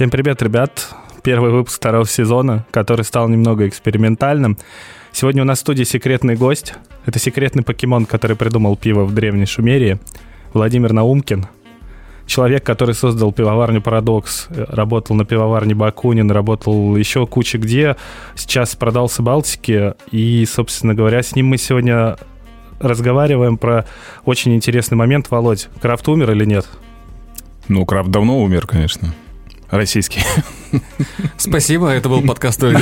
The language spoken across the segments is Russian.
Всем привет, ребят. Первый выпуск второго сезона, который стал немного экспериментальным. Сегодня у нас в студии секретный гость. Это секретный покемон, который придумал пиво в Древней Шумерии. Владимир Наумкин. Человек, который создал пивоварню «Парадокс», работал на пивоварне «Бакунин», работал еще куча где. Сейчас продался «Балтике». И, собственно говоря, с ним мы сегодня разговариваем про очень интересный момент. Володь, Крафт умер или нет? Ну, Крафт давно умер, конечно. Российский. Спасибо, это был подкаст «Мы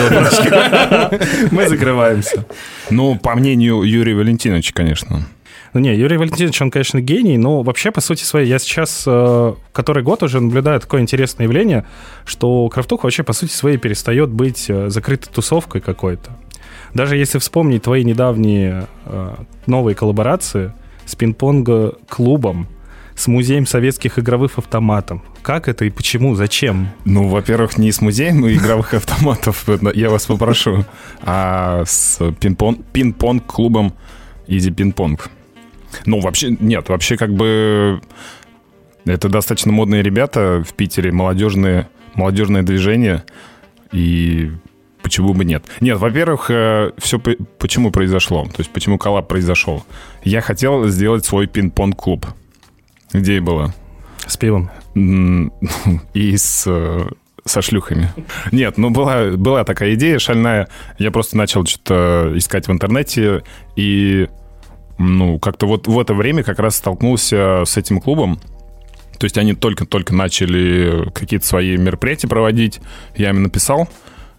закрываемся». Ну, по мнению Юрия Валентиновича, конечно. Ну, не, Юрий Валентинович, он, конечно, гений, но вообще, по сути своей, я сейчас который год уже наблюдаю такое интересное явление, что крафтуха вообще, по сути своей, перестает быть закрытой тусовкой какой-то. Даже если вспомнить твои недавние новые коллаборации с пинг-понг-клубом, с Музеем советских игровых автоматов. Как это и почему? Зачем? Ну, во-первых, не с Музеем игровых автоматов, я вас попрошу, а с пинг-понг-клубом Easy Ping-pong. Ну, вообще, нет, вообще как бы это достаточно модные ребята в Питере, молодежное движение, и почему бы нет? Нет, во-первых, все почему произошло, то есть почему коллаб произошел. Я хотел сделать свой пинг-понг-клуб. Где и было. С пивом. И со шлюхами. Нет, ну была такая идея шальная. Я просто начал что-то искать в интернете и... Ну, как-то вот в это время как раз столкнулся с этим клубом. То есть они только-только начали какие-то свои мероприятия проводить. Я им написал,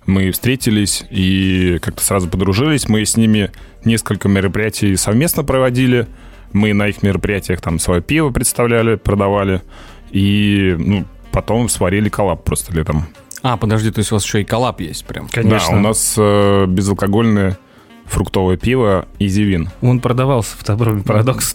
мы встретились и как-то сразу подружились. Мы с ними несколько мероприятий совместно проводили. Мы на их мероприятиях там свое пиво представляли, продавали. И ну, потом сварили коллаб просто летом. А, подожди, то есть у вас еще и коллаб есть прям? Конечно. Да, у нас безалкогольное... фруктовое пиво Easy Win. Он продавался в Таброме «Парадокс».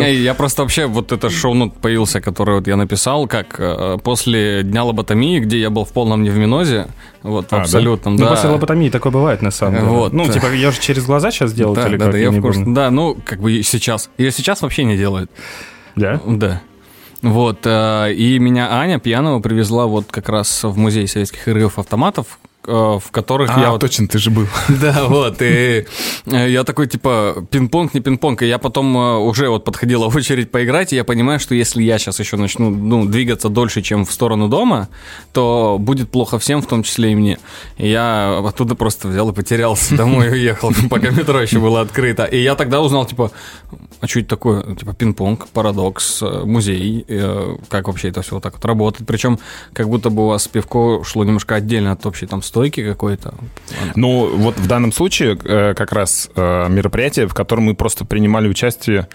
Я просто вообще... Вот это шоу-нот появился, которое я написал, как после дня лоботомии, где я был в полном невминозе. Вот, абсолютно, да. Ну, после лоботомии такое бывает, на самом деле. Ну, типа, ее же через глаза сейчас делают или как? Да, я в курсе. Да, ну, как бы сейчас. Ее сейчас вообще не делают. Да? Да. Вот. И меня Аня пьяного привезла вот как раз в Музей советских игровых автоматов, в которых я... А, точно, ты же был. Да, вот, и я такой, типа, пинг-понг, не пинг-понг, и я потом уже вот подходила в очередь поиграть, и я понимаю, что если я сейчас еще начну, ну, двигаться дольше, чем в сторону дома, то будет плохо всем, в том числе и мне. И я оттуда просто взял и потерялся, домой уехал, пока метро еще было открыто. И я тогда узнал, типа, а что это такое? Типа, пинг-понг, «Парадокс», музей, как вообще это все вот так вот работает. Причем, как будто бы у вас пивко шло немножко отдельно от общей там стойки какой-то. Ну, вот в данном случае как раз мероприятие, в котором мы просто принимали участие.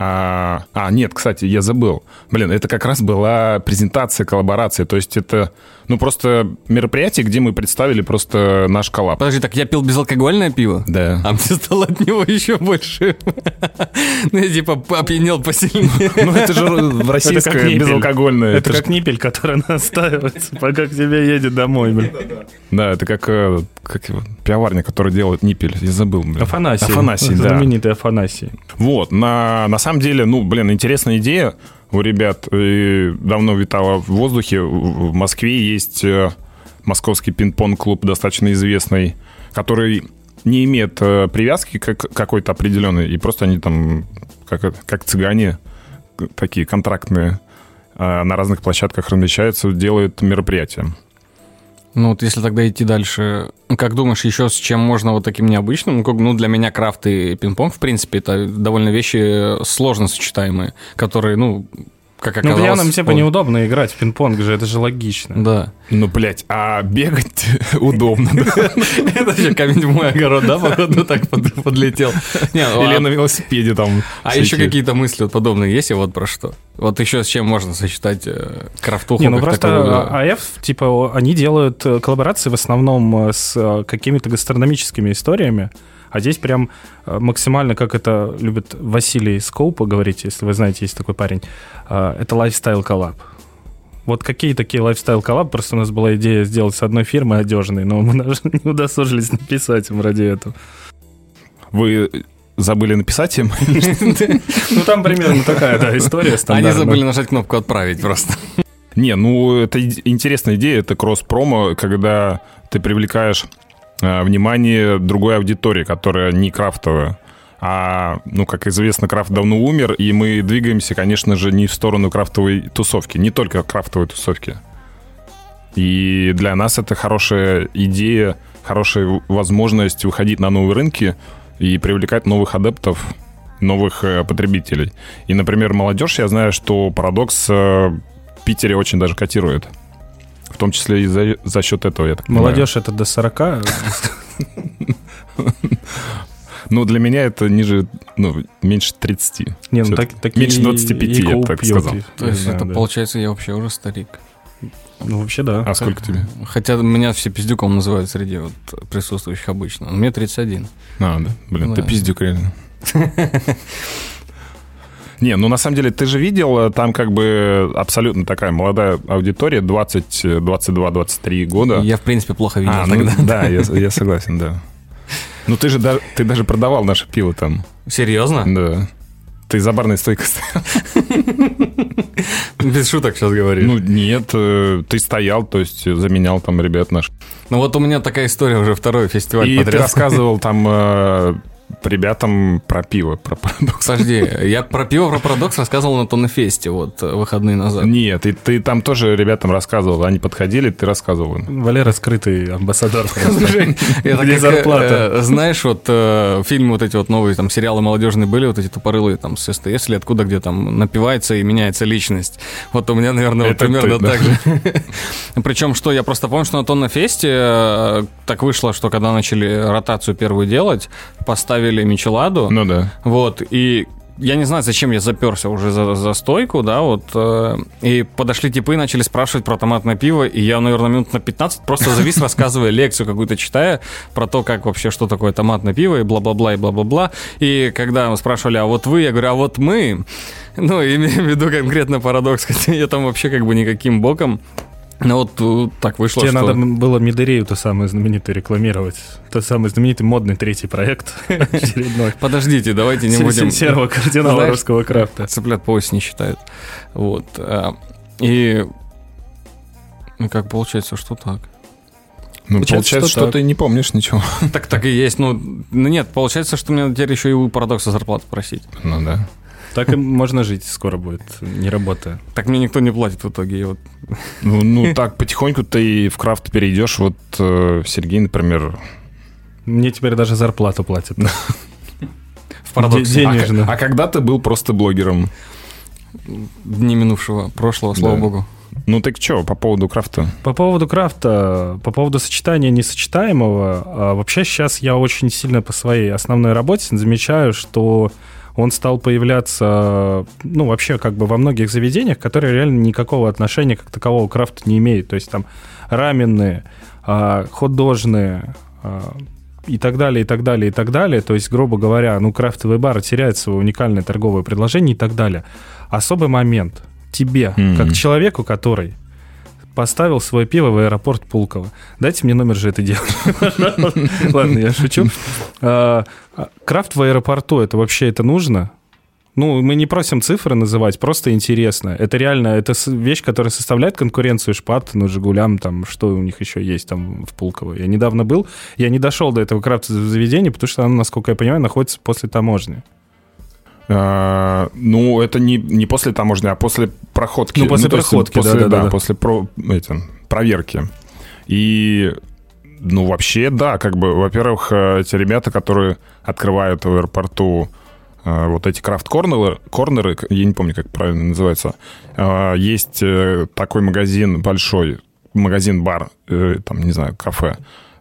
Нет, кстати, я забыл. Блин, это как раз была презентация, коллаборация. То есть это, ну, просто мероприятие, где мы представили просто наш коллаб. Подожди, так я пил безалкогольное пиво? Да. А мне стало от него еще больше. Ну, я типа опьянел посильнее. Ну, это же российское безалкогольное. Это как ниппель, который настаивается, пока к тебе едет домой. Да, это как пивоварня, которая делает ниппель. Я забыл. Афанасий, да. Знаменитый Афанасий. Вот, на самом деле, ну, блин, интересная идея у ребят. И давно витала в воздухе. В Москве есть московский пинг-понг-клуб, достаточно известный, который не имеет привязки к какой-то определенной. И просто они там, как цыгане, такие контрактные, на разных площадках размещаются, делают мероприятия. Ну вот если тогда идти дальше, как думаешь, еще с чем можно вот таким необычным? Ну для меня крафт и пинг-понг, в принципе, это довольно вещи сложно сочетаемые, которые, ну, как оказалось... Ну для нам типа неудобно играть в пинг-понг же, это же логично. Да. Ну, блядь, а бегать удобно. Это же камень в мой огород, да, походу так подлетел. Или на велосипеде там. А еще какие-то мысли подобные есть, и вот про что? Вот еще с чем можно сочетать крафтуху? Не, ну просто AF, типа, они делают коллаборации в основном с какими-то гастрономическими историями. А здесь прям максимально, как это любит Василий Скоупа говорить, если вы знаете, есть такой парень, это лайфстайл-коллаб. Вот какие такие лайфстайл-коллаб, просто у нас была идея сделать с одной фирмой одежной, но мы даже не удосужились написать им ради этого. Вы... Забыли написать им? Ну, там примерно такая история стандартная. Они забыли нажать кнопку «Отправить» просто. Не, ну это интересная идея, это кросс-промо, когда ты привлекаешь внимание другой аудитории, которая не крафтовая. А, ну, как известно, крафт давно умер, и мы двигаемся, конечно же, не в сторону крафтовой тусовки, не только крафтовой тусовки. И для нас это хорошая идея, хорошая возможность выходить на новые рынки и привлекать новых адептов, новых потребителей. И, например, молодежь, я знаю, что Парадокс в Питере очень даже котирует. В том числе и за счет этого, я так понимаю. Молодежь это до 40? Ну, для меня это ниже, ну, меньше 30. Не, ну, так меньше 25, я так сказал. То есть это, получается, я вообще уже старик. Ну, вообще, да. А сколько тебе? Хотя меня все пиздюком называют среди вот присутствующих обычно. Мне 31. А, да? Блин, ты пиздюк реально. Не, ну, на самом деле, ты же видел, там как бы абсолютно такая молодая аудитория, 20, 22, 23 года. Я, в принципе, плохо видел тогда. Да, я согласен, да. Ну, ты даже продавал наше пиво там. Серьезно? Да. Ты за барной стойкой стоял. Без шуток сейчас говоришь. Ну, нет, ты стоял, то есть заменял там ребят наших. Ну, вот у меня такая история уже второй фестиваль подряд. И ты рассказывал там ребятам про пиво, про Парадокс. Подожди, я про пиво, про Парадокс рассказывал на Тоннефесте вот выходные назад. Нет, и ты там тоже ребятам рассказывал. Они подходили, ты рассказывал им. Валера скрытый амбассадор. Где зарплата? Знаешь, вот фильмы вот эти вот новые, там сериалы молодежные были, вот эти тупорылые там с СТС или откуда, где там напивается и меняется личность. Вот у меня, наверное, примерно так же. Причем что, я просто помню, что на Тоннефесте так вышло, что когда начали ротацию первую делать, поставили Мичеладу. Ну да. Вот, и я не знаю, зачем я заперся уже за стойку, да, вот. И подошли типы и начали спрашивать про томатное пиво, и я, наверное, минут на 15 просто завис, рассказывая лекцию какую-то, читая про то, как вообще, что такое томатное пиво, и бла-бла-бла, и бла-бла-бла. И когда спрашивали, а вот вы, я говорю, а вот мы. Ну, имею в виду конкретно Парадокс, хотя я там вообще как бы никаким боком. Ну вот так вышло, тебе что... Тебе надо было Медерею-то самую знаменитую рекламировать. Тот самый знаменитый модный третий проект очередной. Подождите, давайте не будем... Серого кардинала русского крафта. Цыплят по осени считают. Вот. И... Ну как получается, что так? Ну, получается, что ты не помнишь ничего. Так и есть. Ну нет, получается, что мне теперь еще и у Парадокса зарплату просить. Ну да. Так и можно жить скоро будет, не работая. Так мне никто не платит в итоге. Вот. Ну, так потихоньку ты в крафт перейдешь. Вот Сергей, например... Мне теперь даже зарплату платят. В Парадоксе. Денежно. А когда ты был просто блогером? Дни минувшего, прошлого, слава богу. Ну так что, по поводу крафта? По поводу крафта, по поводу сочетания несочетаемого. Вообще сейчас я очень сильно по своей основной работе замечаю, что... Он стал появляться, ну, вообще, как бы во многих заведениях, которые реально никакого отношения как такового к крафту не имеют. То есть там раменные, хот-дожные и так далее. То есть, грубо говоря, ну, крафтовый бар теряет свое уникальное торговое предложение и так далее. Особый момент тебе, как человеку, который... поставил свое пиво в аэропорт Пулково. Дайте мне номер же этой девушки. Ладно, я шучу. Крафт в аэропорту, это вообще это нужно? Ну, мы не просим цифры называть, просто интересно. Это реально, это вещь, которая составляет конкуренцию ШПАТ, ну, Жигулям, там, что у них еще есть там в Пулково. Я недавно был, я не дошел до этого крафтового заведения, потому что оно, насколько я понимаю, находится после таможни. Ну, это не после таможни, а после проходки. Ну, после проходки, да. После проверки. И, ну, вообще, да, как бы, во-первых, эти ребята, которые открывают в аэропорту вот эти крафт-корнеры, я не помню, как правильно называется, есть такой магазин большой, магазин-бар, там, не знаю, кафе,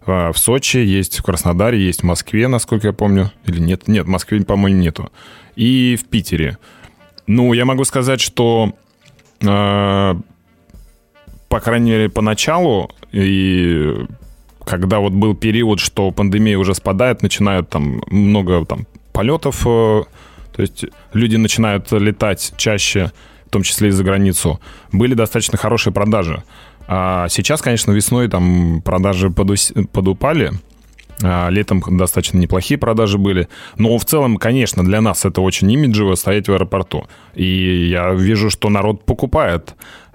в Сочи, есть в Краснодаре, есть в Москве, насколько я помню. Или нет? Нет, в Москве, по-моему, нету. И в Питере. Ну, я могу сказать, что, по крайней мере, поначалу, и когда вот был период, что пандемия уже спадает, начинают там много там полетов, то есть люди начинают летать чаще, в том числе и за границу, были достаточно хорошие продажи. А сейчас, конечно, весной там продажи подупали, Летом достаточно неплохие продажи были. Но в целом, конечно, для нас это очень имиджево стоять в аэропорту. И я вижу, что народ покупает.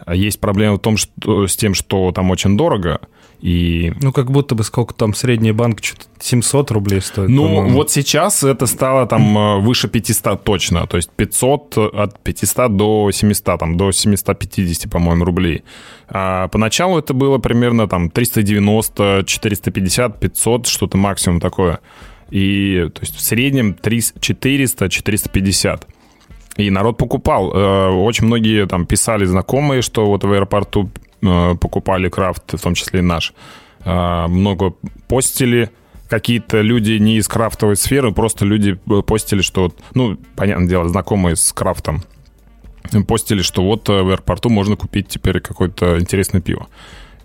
Есть проблема в том, что, с тем, что там очень дорого. И... Ну, как будто бы сколько там средний банк, что-то 700 рублей стоит. Ну, по-моему. Вот сейчас это стало там выше 500 точно. То есть 500, от 500 до 700, там, до 750, по-моему, рублей. А поначалу это было примерно там 390, 450, 500, что-то максимум такое. И, то есть в среднем 400, 450. И народ покупал. Очень многие там писали знакомые, что вот в аэропорту... покупали крафт, в том числе и наш. Много постили. Какие-то люди не из крафтовой сферы, просто люди постили, что... Ну, понятное дело, знакомые с крафтом. Постили, что вот в аэропорту можно купить теперь какое-то интересное пиво.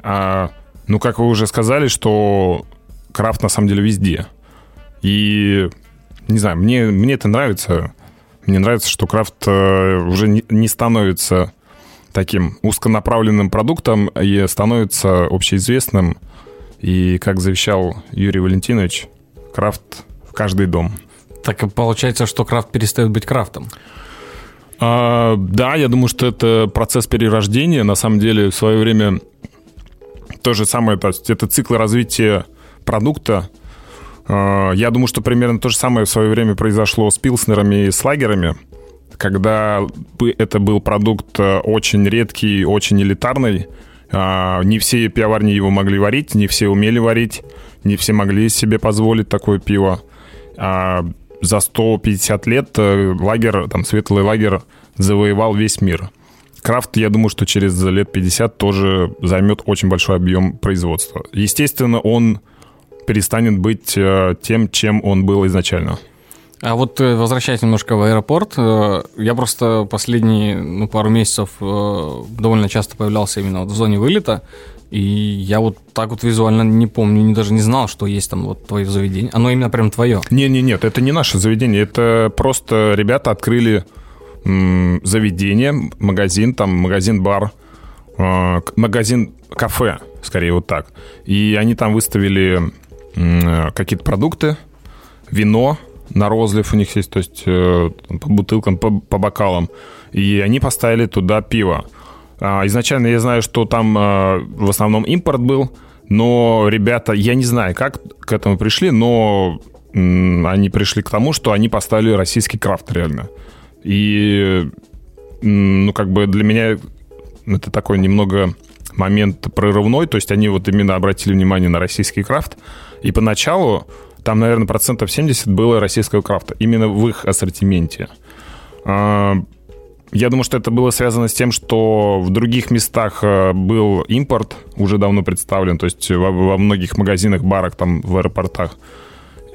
Ну, как вы уже сказали, что крафт на самом деле везде. И, не знаю, мне это нравится. Мне нравится, что крафт уже не становится... таким узконаправленным продуктом и становится общеизвестным. И, как завещал Юрий Валентинович, крафт в каждый дом. Так и получается, что крафт перестает быть крафтом. Да, я думаю, что это процесс перерождения. На самом деле, в свое время то же самое. То есть это цикл развития продукта. Я думаю, что примерно то же самое в свое время произошло с пилснерами и с лагерами. Когда это был продукт очень редкий, очень элитарный. Не все пивоварни его могли варить, не все умели варить, не все могли себе позволить такое пиво. За 150 лет лагер, там, светлый лагер завоевал весь мир. Крафт, я думаю, что через лет 50 тоже займет очень большой объем производства. Естественно, он перестанет быть тем, чем он был изначально. А вот возвращаясь немножко в аэропорт, я просто последние пару месяцев довольно часто появлялся именно вот в зоне вылета, и я вот так вот визуально не помню, даже не знал, что есть там вот твое заведение. Оно именно прям твое. Нет, это не наше заведение, это просто ребята открыли заведение, магазин, там магазин-бар, магазин-кафе, скорее вот так. И они там выставили какие-то продукты, вино. На розлив у них есть, то есть по бутылкам, по бокалам. И они поставили туда пиво. Изначально я знаю, что там в основном импорт был. Но ребята, я не знаю, как к этому пришли, но они пришли к тому, что они поставили российский крафт реально. И для меня это такой немного момент прорывной. То есть они вот именно обратили внимание на российский крафт. И поначалу там, наверное, 70% было российского крафта. Именно в их ассортименте. Я думаю, что это было связано с тем, что в других местах был импорт уже давно представлен. То есть во многих магазинах, барах, там, в аэропортах.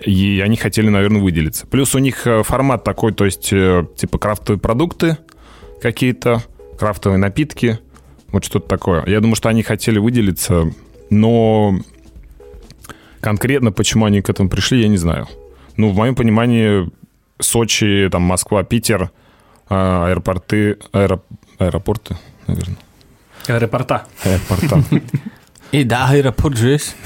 И они хотели, наверное, выделиться. Плюс у них формат такой, то есть типа крафтовые продукты какие-то, крафтовые напитки. Вот что-то такое. Я думаю, что они хотели выделиться, но... Конкретно, почему они к этому пришли, я не знаю. Ну, в моем понимании, Сочи, там, Москва, Питер, аэропорты, наверное. Аэропорта. И да, аэропорт здесь.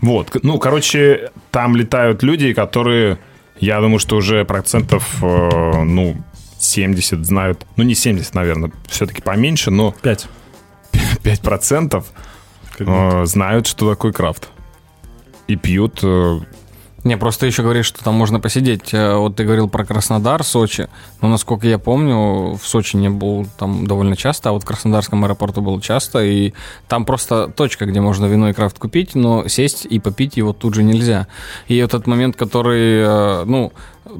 Вот. Ну, короче, там летают люди, которые, я думаю, что уже 70 знают. Ну, не 70, наверное, все-таки поменьше, но... 5% знают, что такое крафт. И пьют. Не, просто еще говоришь, что там можно посидеть. Вот ты говорил про Краснодар, Сочи. Но, насколько я помню, в Сочи не был там довольно часто, а вот в Краснодарском аэропорту был часто. И там просто точка, где можно вино и крафт купить, но сесть и попить его тут же нельзя. И вот этот момент, который...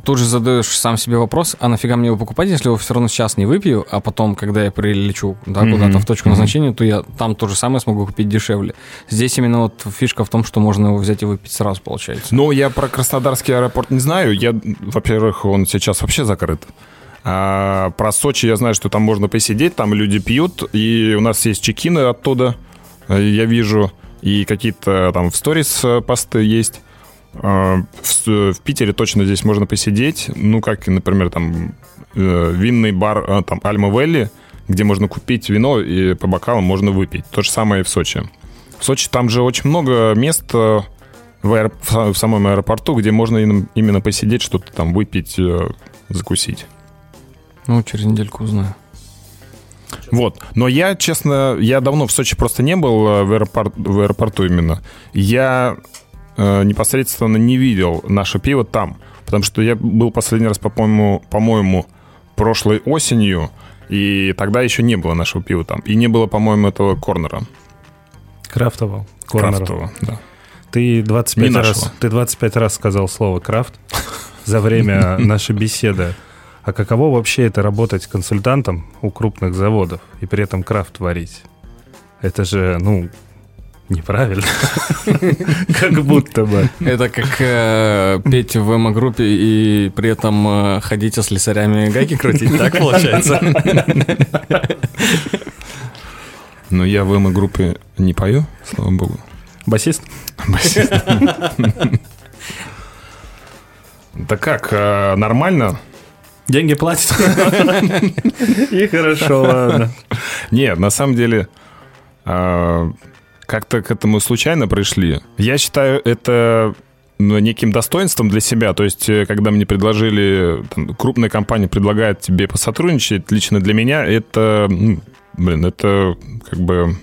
Тут же задаешь сам себе вопрос, а нафига мне его покупать, если его все равно сейчас не выпью, а потом, когда я прилечу куда-то в точку назначения, то я там то же самое смогу купить дешевле. Здесь именно вот фишка в том, что можно его взять и выпить сразу, получается. Ну, я про Краснодарский аэропорт не знаю. Во-первых, он сейчас вообще закрыт. А про Сочи я знаю, что там можно посидеть, там люди пьют, и у нас есть чекины оттуда, я вижу, и какие-то там в сторис посты есть. В Питере точно здесь можно посидеть. Ну, как, например, там винный бар, там, Альма Вэлли, где можно купить вино и по бокалам можно выпить. То же самое и в Сочи. В Сочи там же очень много мест, в самом аэропорту, где можно именно посидеть, что-то там выпить, закусить. Ну, через недельку узнаю. Вот, но я, честно, я давно в Сочи просто не был, в аэропорту именно. Я непосредственно не видел наше пиво там, потому что я был последний раз, по-моему, прошлой осенью, и тогда еще не было нашего пива там. И не было, по-моему, этого корнера. Крафтового. Крафтового, да. Ты 25 раз сказал слово «крафт» за время нашей беседы. А каково вообще это работать консультантом у крупных заводов и при этом крафт варить? Это же, неправильно. Как будто бы. Это как петь в эмо-группе и при этом ходить со слесарями гайки крутить. Так получается? Но я в эмо-группе не пою, слава богу. Басист? Басист. Да как, нормально? Деньги платят. И хорошо, ладно. Нет, на самом деле, как-то к этому случайно пришли. Я считаю это неким достоинством для себя. То есть, когда мне предложили, крупная компания предлагает тебе посотрудничать, лично для меня это, это как бы...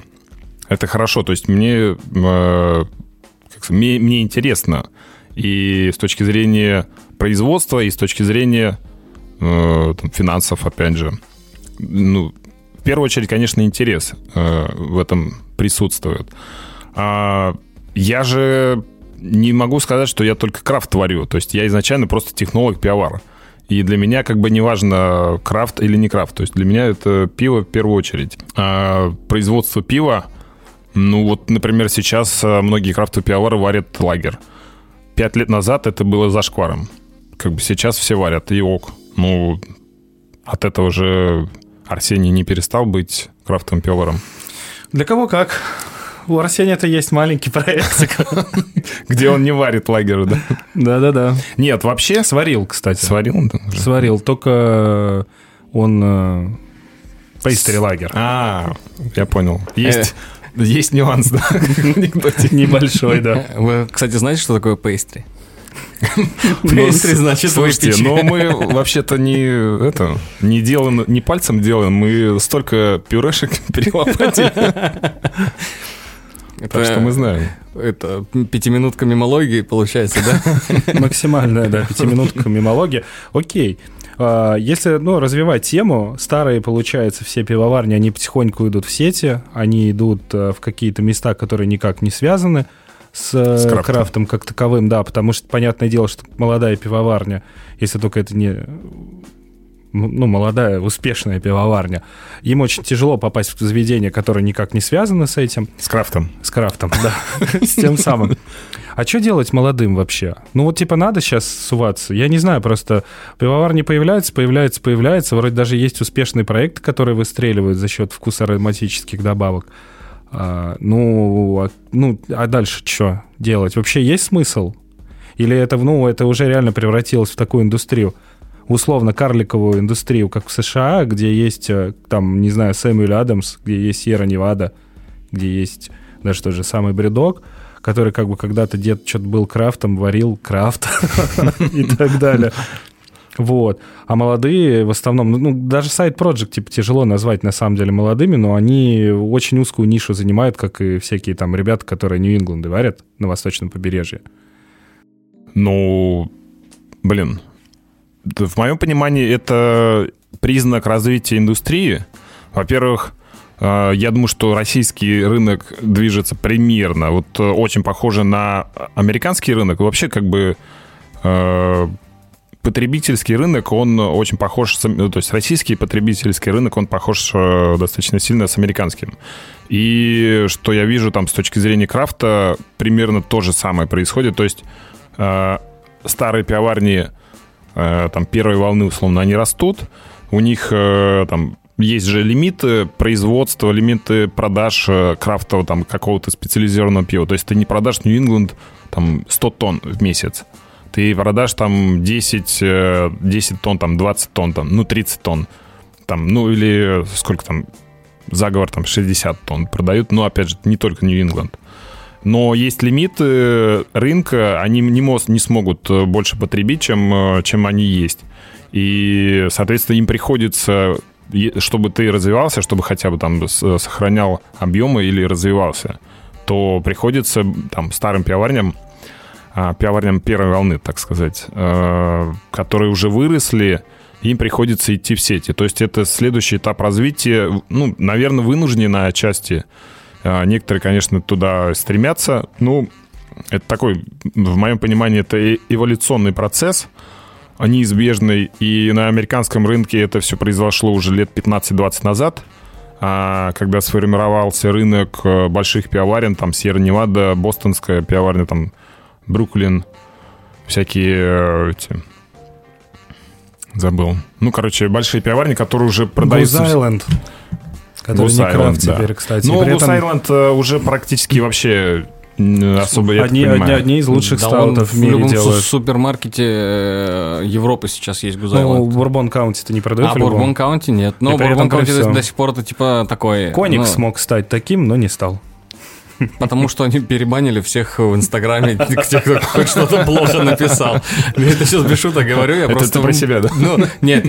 Это хорошо, то есть мне интересно и с точки зрения производства, и с точки зрения финансов, опять же. В первую очередь, конечно, интерес в этом присутствует. Я же не могу сказать, что я только крафт творю, то есть я изначально просто технолог-пивовар. И для меня как бы не важно, крафт или не крафт, то есть для меня это пиво в первую очередь. А производство пива... например, сейчас многие крафтовые пивовары варят лагер. 5 лет назад это было зашкваром. Как бы сейчас все варят, и ок. От этого же Арсений не перестал быть крафтовым пивоваром. Для кого как. У Арсения-то есть маленький проект. Где он не варит лагеру, да? Да-да-да. Нет, вообще... Сварил, кстати. Сварил, только он... Пейстри лагер. А, я понял. Есть нюанс, да? Небольшой, да. Вы, кстати, знаете, что такое пейстри? Пейстри, значит, слушайте, но мы вообще-то не пальцем делаем, мы столько пюрешек перелопатили. Так что мы знаем. Это пятиминутка мемологии получается, да? Максимально, да, пятиминутка мемологии. Окей. Если развивать тему, старые, получается, все пивоварни, они потихоньку идут в сети, они идут в какие-то места, которые никак не связаны с крафтом как таковым, да, потому что, понятное дело, что молодая пивоварня, если только это не... молодая, успешная пивоварня. Им очень тяжело попасть в заведение, которое никак не связано с этим. С крафтом. С крафтом, да. С тем самым. А что делать молодым вообще? Надо сейчас суваться. Я не знаю, просто пивоварни появляются. Вроде даже есть успешные проекты, которые выстреливают за счет вкусоароматических добавок. А дальше что делать? Вообще есть смысл? Или это уже реально превратилось в такую индустрию? Условно, карликовую индустрию, как в США, где есть, там, не знаю, Сэмюэль Адамс, где есть Сьерра Невада, где есть даже тот же самый Брюдог, который как бы когда-то дед что-то был крафтом, варил крафт и так далее. Вот. А молодые в основном... даже сайд-проджект тяжело назвать на самом деле молодыми, но они очень узкую нишу занимают, как и всякие там ребята, которые Нью-Ингланды варят на восточном побережье. В моем понимании это признак развития индустрии. Во-первых, я думаю, что российский рынок движется примерно, очень похоже на американский рынок. Вообще, как бы, потребительский рынок, он очень похож, то есть российский потребительский рынок, он похож достаточно сильно с американским. И что я вижу там с точки зрения крафта, примерно то же самое происходит. То есть старые пивоварни там первой волны, условно, они растут, у них там есть же лимиты производства, лимиты продаж крафтового там какого-то специализированного пива. То есть ты не продашь New England там 100 тонн в месяц, ты продашь там 10 тонн, там 20 тонн, там, 30 тонн, там, или сколько там, заговор там 60 тонн продают, опять же, не только New England. но есть лимиты рынка, они не смогут больше потребить, чем они есть. И, соответственно, им приходится, чтобы ты развивался, чтобы хотя бы там сохранял объемы или развивался, то приходится там старым пивоварням первой волны, так сказать, которые уже выросли, им приходится идти в сети. То есть это следующий этап развития, ну, наверное, вынужденно отчасти. Некоторые, конечно, туда стремятся. Ну, это такой, в моем понимании, это эволюционный процесс, неизбежный. И на американском рынке это все произошло уже лет 15-20 назад, когда сформировался рынок больших пивоварен, там Sierra Nevada, бостонская пивоварня, там Бруклин, всякие эти... Забыл. Ну, короче, большие пивоварни, которые уже продаются... Goose Island, который Goose не крафт теперь, да. Кстати. Ну, Goose Island уже практически вообще особо, я понимаю. Одни из лучших стаутов в мире делают. В любом супермаркете Европы сейчас есть Goose Island. Ну, Bourbon County ты не продают. А Bourbon County нет. Но Bourbon County до сих пор это типа такой... Конікс мог стать таким, но не стал. Потому что они перебанили всех в Инстаграме, тех, кто хоть что-то плохо написал. Я это сейчас без шуток говорю. Я это просто... ты про себя, да? Ну, нет,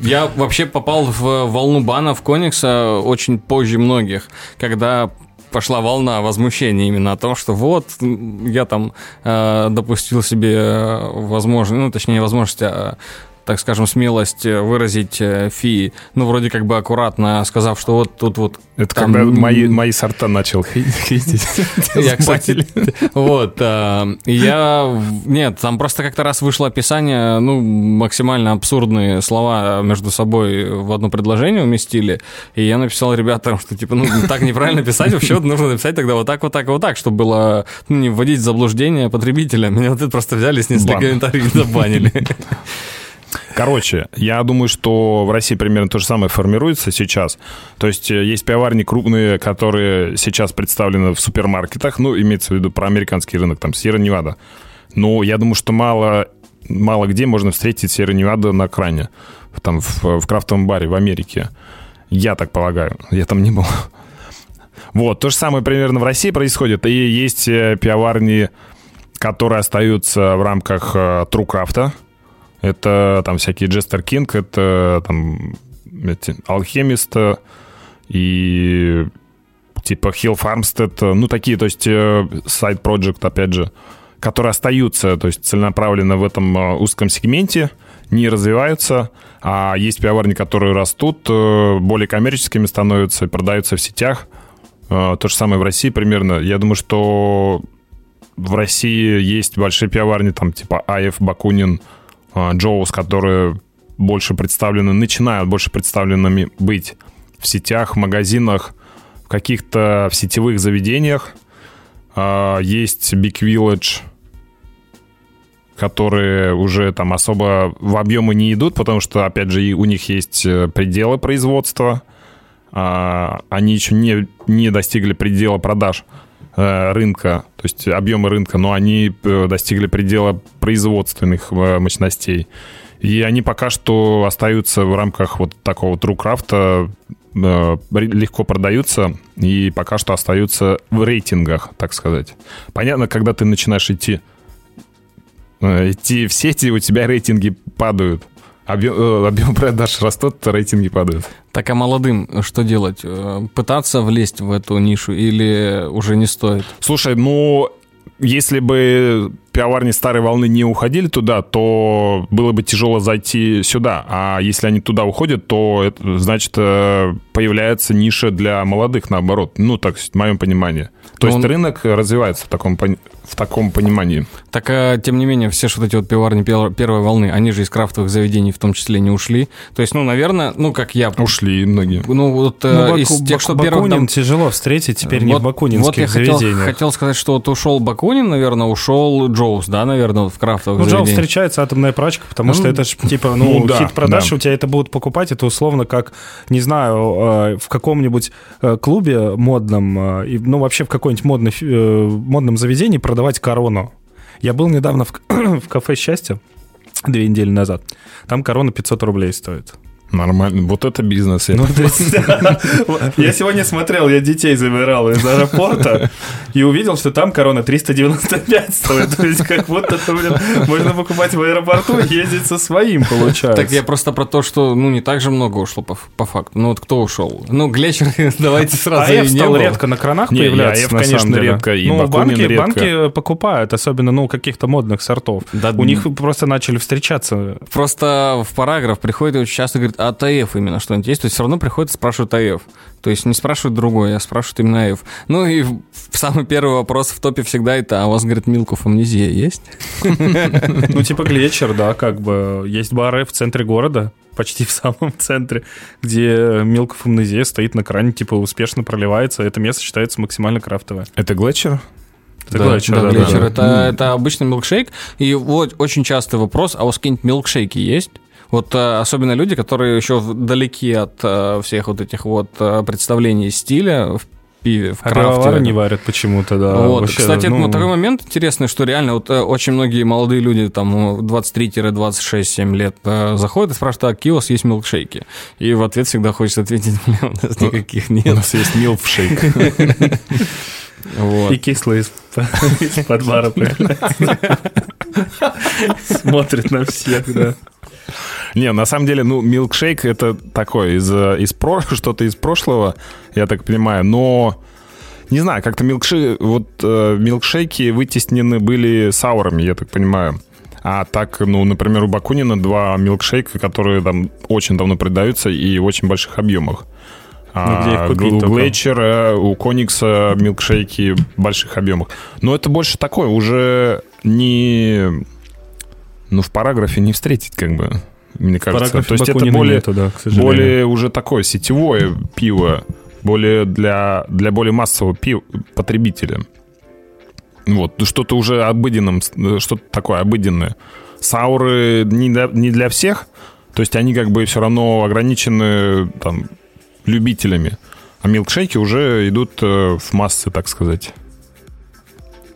я вообще попал в волну банов Конікса очень позже многих, когда пошла волна возмущения именно о том, что вот я там допустил себе возможность, так скажем, смелость выразить фи, ну, вроде как бы аккуратно, сказав, что вот тут вот... Это там... когда мои сорта начал хейтить. Я, кстати, вот, я... Нет, там просто как-то раз вышло описание, ну, максимально абсурдные слова между собой в одно предложение уместили, и я написал ребятам, что, типа, ну, так неправильно писать, вообще нужно написать тогда вот так, вот так, вот так, чтобы было, ну, не вводить в заблуждение потребителя. Меня вот это просто взяли, снесли комментарии и забанили. Короче, я думаю, что в России примерно то же самое формируется сейчас. То есть есть пивоварни крупные, которые сейчас представлены в супермаркетах. Ну, имеется в виду про американский рынок, там, Sierra Nevada. Но я думаю, что мало где можно встретить Sierra Nevada на кране. Там, в крафтовом баре в Америке. Я так полагаю. Я там не был. Вот, то же самое примерно в России происходит. И есть пивоварни, которые остаются в рамках True Craft'а. Это там всякие Джестер Кинг, это там Алхемист и типа Хилл Фармстед, ну такие, то есть Side Project, опять же, которые остаются, то есть целенаправленно в этом узком сегменте, не развиваются, а есть пивоварни, которые растут, более коммерческими становятся, продаются в сетях. То же самое в России примерно. Я думаю, что в России есть большие пивоварни, там типа AF, Бакунин, Джоус, которые больше представлены, начинают больше представленными быть в сетях, в магазинах, в каких-то в сетевых заведениях. Есть Big Village, которые уже там особо в объемы не идут, потому что, опять же, у них есть пределы производства. Они еще не достигли предела продаж рынка, то есть объемы рынка, но они достигли предела производственных мощностей. И они пока что остаются в рамках вот такого True Craft'а, легко продаются и пока что остаются в рейтингах, так сказать. Понятно, когда ты начинаешь идти в сети, у тебя рейтинги падают. Объем продаж растут, рейтинги падают. Так, а молодым что делать? Пытаться влезть в эту нишу или уже не стоит? Слушай, ну, если бы пивоварни старой волны не уходили туда, то было бы тяжело зайти сюда. А если они туда уходят, то, это, значит, появляется ниша для молодых, наоборот. Ну, так, в моем понимании. То есть рынок развивается в таком понимании. Так, а, тем не менее, все же вот эти вот пивоварни первой волны, они же из крафтовых заведений в том числе не ушли. То есть, ну, наверное, ну, как я... Ушли многие. Ну, вот из тех, что первых... Бакунин там... тяжело встретить теперь вот, не в бакунинских заведениях. Вот я хотел сказать, что вот ушел Бакунин, наверное, ушел Джоус, да, наверное, в крафтовых заведениях. Ну, Джоус встречается, атомная прачка, потому что это же, типа, ну, да, хит продаж, да. У тебя это будут покупать, это условно как, не знаю, в каком-нибудь клубе модном, ну, вообще в каком-нибудь модном заведении продавать корону. Я был недавно в кафе «Счастье» 2 недели назад. Там корона 500 рублей стоит. Нормально. Вот это бизнес. Я сегодня смотрел, я детей забирал из аэропорта и увидел, что там корона 395 стоит. То есть как будто, блин, можно покупать в аэропорту и ездить со своим, получается. Так я просто про то, что ну не так же много ушло по факту. Ну вот кто ушел? Ну Глетчер, давайте сразу и не было. AF стал редко на кранах появляться, на самом деле. Редко, и Бакунин редко. Банки покупают, особенно ну каких-то модных сортов. У них просто начали встречаться. Просто в параграф приходит очень часто говорит, от АФ именно что-нибудь есть. То есть все равно приходят и спрашивают АФ. То есть не спрашивают другое, а спрашивают именно АФ. Ну и самый первый вопрос в топе всегда это, а у вас, говорит, Милков Амнезия есть? Ну типа Глетчер, да, как бы. Есть бары в центре города, почти в самом центре, где Милков Амнезия стоит на кране, типа успешно проливается. Это место считается максимально крафтовое. Это Глетчер? Да, Глетчер. Это обычный милкшейк. И вот очень частый вопрос, а у вас какие-нибудь милкшейки есть? Вот особенно люди, которые еще далеки от всех вот этих вот представлений стиля в пиве, в крафте. А пивовары не варят почему-то, да. Вот. Вообще, кстати, ну... такой момент интересный, что реально вот очень многие молодые люди, там, 23-26-7 лет заходят и спрашивают, а какие у вас есть милкшейки? И в ответ всегда хочется ответить, у нас никаких нет. У нас есть милкшейк. Вот. И кисло из-под бара появляется. Смотрит на всех, да. Не, на самом деле, ну, милкшейк это такое, что-то из прошлого, я так понимаю, но, не знаю, как-то милкшейки вытеснены были саурами, я так понимаю. А так, ну, например, у Бакунина два милкшейка, которые там очень давно продаются и в очень больших объемах. А у Глетчера, у Коникса милкшейки в больших объемах. Но это больше такое, уже не... Ну, в параграфе не встретить, как бы, мне кажется. То есть это более уже такое сетевое пиво, более для более массового потребителя. Вот, что-то уже обыденное, что-то такое обыденное. Сауры не для всех, то есть они как бы все равно ограничены там, любителями, а милкшейки уже идут в массы, так сказать.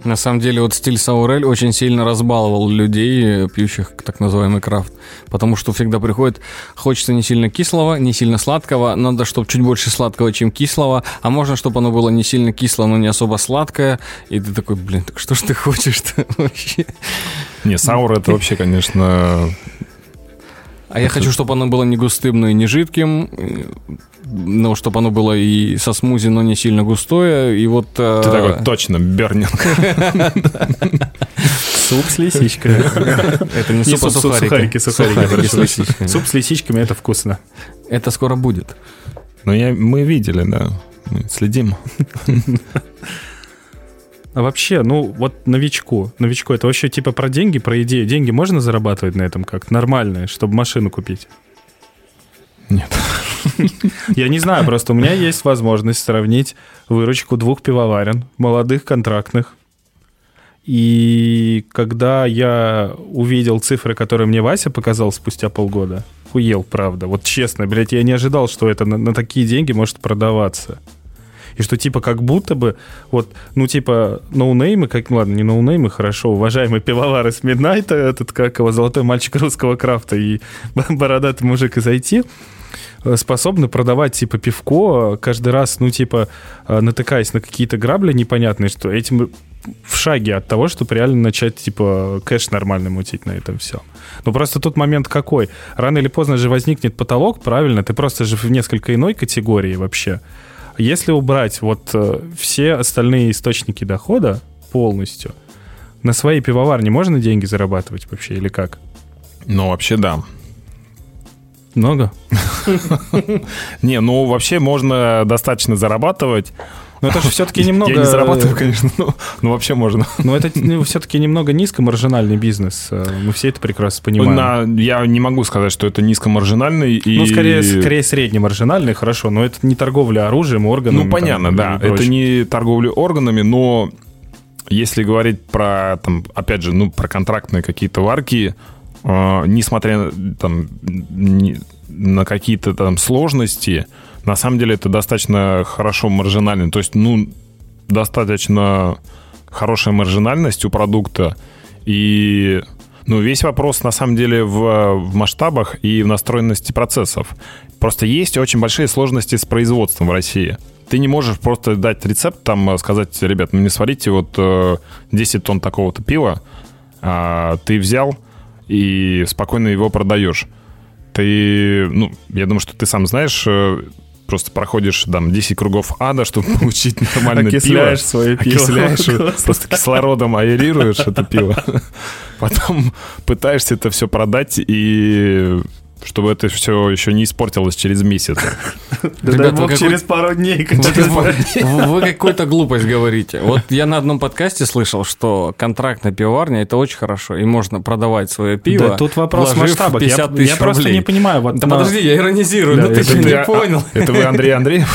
На самом деле, вот стиль саурель очень сильно разбаловал людей, пьющих так называемый крафт. Потому что всегда приходит, хочется не сильно кислого, не сильно сладкого. Надо, чтобы чуть больше сладкого, чем кислого. А можно, чтобы оно было не сильно кисло, но не особо сладкое. И ты такой, блин, так что ж ты хочешь-то вообще? Не, саур это вообще, конечно... А я хочу, чтобы оно было не густым, но и не жидким, но чтобы оно было и со смузи, но не сильно густое, и вот... Ты такой, точно, бернинг. Суп с лисичками. Это не суп, а сухарики. Суп с лисичками, это вкусно. Это скоро будет. Ну, мы видели, да, следим. А вообще, ну, вот новичку, это вообще типа про деньги, про идею. Деньги можно зарабатывать на этом как? Нормальные, чтобы машину купить? Нет. Я не знаю, просто у меня есть возможность сравнить выручку двух пивоварен, молодых, контрактных. И когда я увидел цифры, которые мне Вася показал спустя полгода, хуел, правда, вот честно, блядь, я не ожидал, что это на такие деньги может продаваться. И что, типа, как будто бы, вот, ну, типа, ноунеймы, как, ладно, не ноунеймы, хорошо, уважаемые пивовары с Миднайта, этот, как его, золотой мальчик русского крафта и бородатый мужик из IT, способны продавать, типа, пивко каждый раз, ну, типа, натыкаясь на какие-то грабли непонятные, что этим в шаге от того, чтобы реально начать, типа, кэш нормально мутить на этом все. Но просто тут момент какой? Рано или поздно же возникнет потолок, правильно? Ты просто же в несколько иной категории вообще. Если убрать вот все остальные источники дохода полностью, на своей пивоварне можно деньги зарабатывать вообще или как? Ну, вообще, да. Много? Не, ну, вообще можно достаточно зарабатывать. Но это же все-таки немного... Я не зарабатываю, конечно, но вообще можно. Но это все-таки немного низкомаржинальный бизнес. Мы все это прекрасно понимаем. Я не могу сказать, что это низкомаржинальный и... Ну, скорее среднемаржинальный, хорошо. Но это не торговля оружием, органами. Ну, понятно, да. Это не торговля органами, но если говорить про, там, опять же, ну, про контрактные какие-то варки, несмотря там, на какие-то там сложности... На самом деле это достаточно хорошо маржинально. То есть, ну, достаточно хорошая маржинальность у продукта. И, Ну, весь вопрос, на самом деле, в масштабах и в настроенности процессов. Просто есть очень большие сложности с производством в России. Ты не можешь просто дать рецепт, там, сказать, ребят, ну не сварите вот 10 тонн такого-то пива, а ты взял и спокойно его продаешь. Ты, ну, я думаю, что ты сам знаешь, просто проходишь там 10 кругов ада, чтобы получить нормальное пиво. Окисляешь свое пиво. Окисляешь, просто кислородом аэрируешь это пиво. Потом пытаешься это все продать и... чтобы это все еще не испортилось через месяц. Да бог, через пару дней. Вы какую-то глупость говорите. Вот я на одном подкасте слышал, что контракт на пивоварню — это очень хорошо, и можно продавать свое пиво, тут вопрос масштаба. 50 тысяч рублей. Я просто не понимаю. Да подожди, я иронизирую, но ты не понял. Это вы Андрей Андреев?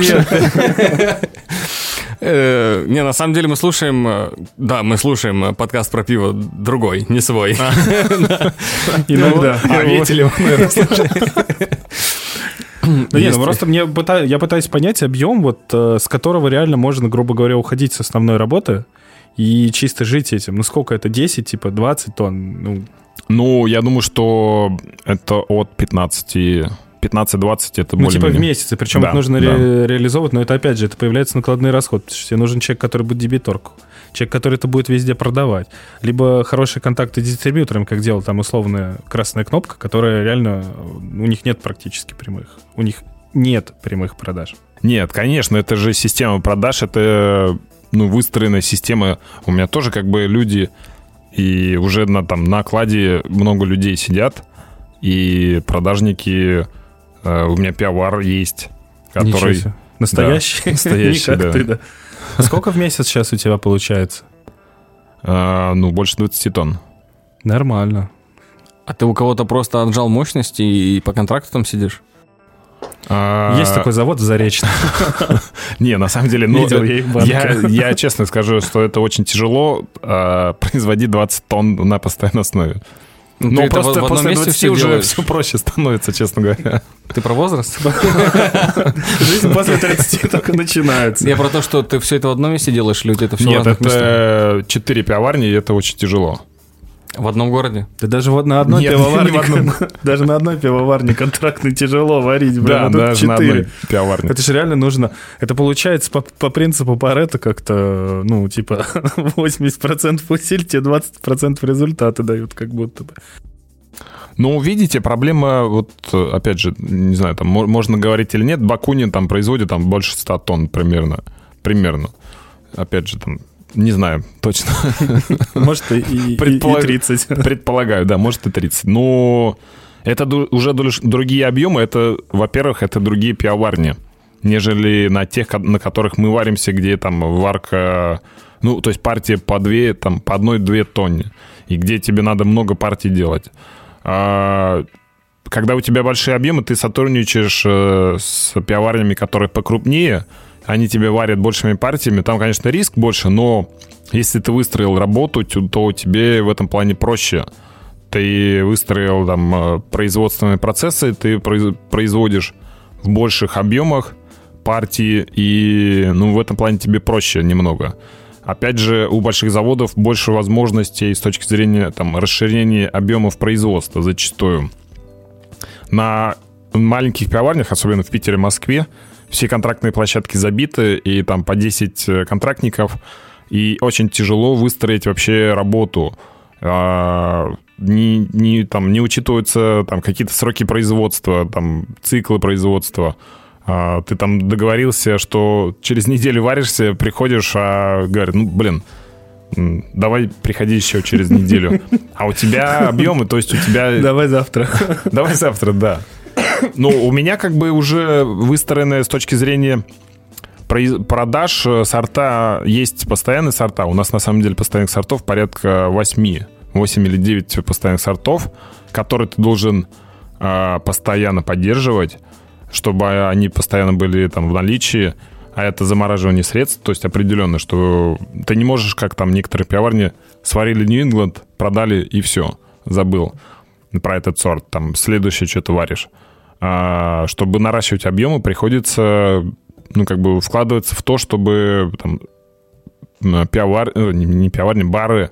Нет. Не, на самом деле мы слушаем подкаст про пиво другой, не свой. Иногда. А видите ли, мы слушаем. Да нет, просто я пытаюсь понять объем, вот с которого реально можно, грубо говоря, уходить с основной работы и чисто жить этим. Ну сколько это, 10, типа 20 тонн? Ну, я думаю, что это от 15... 15-20 это более-менее. Ну, типа в месяце, причем да, это нужно реализовывать, но это, опять же, это появляется накладной расход, потому что тебе нужен человек, который будет дебиторку, человек, который это будет везде продавать, либо хорошие контакты с дистрибьютором, как делал там условная красная кнопка, которая реально, у них нет практически прямых, у них нет прямых продаж. Нет, конечно, это же система продаж, это, ну, выстроенная система, у меня тоже как бы люди, и уже на окладе много людей сидят, и продажники... У меня пивовар есть, который... Настоящий? Да, настоящий, да. Ты, да. А сколько в месяц сейчас у тебя получается? Больше 20 тонн. Нормально. А ты у кого-то просто отжал мощности и по контракту там сидишь? Есть такой завод в Заречном. Не, на самом деле, я честно скажу, что это очень тяжело производить 20 тонн на постоянной основе. Ну, просто после 20 уже все проще становится, честно говоря. Ты про возраст? Жизнь после 30 только начинается. Я про то, что ты все это в одном месте делаешь, или у тебя это все в разных местах? Нет, это 4 пивоварни, и это очень тяжело. В одном городе? Да даже на одной пивоварне. Даже на одной пивоварне контрактно тяжело варить. Да, даже на одной пивоварне. Это же реально нужно. Это получается по принципу Парето как-то, 80% усилий, тебе 20% результаты дают, как будто бы. Ну, видите, проблема, вот, опять же, не знаю, там можно говорить или нет, Бакунин там производит там больше 100 тонн примерно. Опять же, там, не знаю точно. Может, и 30. Предполагаю, да, может, и 30. Но это уже другие объемы. Это, во-первых, это другие пивоварни, нежели на тех, на которых мы варимся, где там варка... Ну, то есть партия по 2, там, по 1-2 тонны. И где тебе надо много партий делать. А когда у тебя большие объемы, ты сотрудничаешь с пивоварнями, которые покрупнее... Они тебе варят большими партиями. Там, конечно, риск больше, но если ты выстроил работу, то тебе в этом плане проще. Ты выстроил там производственные процессы, ты производишь в больших объемах партии, и в этом плане тебе проще немного. Опять же, у больших заводов больше возможностей с точки зрения там, расширения объемов производства зачастую. На маленьких пивоварнях, особенно в Питере и Москве, все контрактные площадки забиты, и там по 10 контрактников, и очень тяжело выстроить вообще работу. Не учитываются там какие-то сроки производства, там циклы производства. Ты там договорился, что через неделю варишься, приходишь, а говорят, давай приходи еще через неделю. А у тебя объемы, то есть у тебя... Давай завтра, да. У меня как бы уже выстроенная с точки зрения продаж сорта, есть постоянные сорта. У нас на самом деле постоянных сортов порядка 8 или 9 постоянных сортов, которые ты должен постоянно поддерживать, чтобы они постоянно были там в наличии. А это замораживание средств, то есть определенно, что ты не можешь, как там некоторые пивоварни сварили New England, продали и все, забыл про этот сорт, там следующее что-то варишь. Чтобы наращивать объемы, приходится, вкладываться в то, чтобы там бары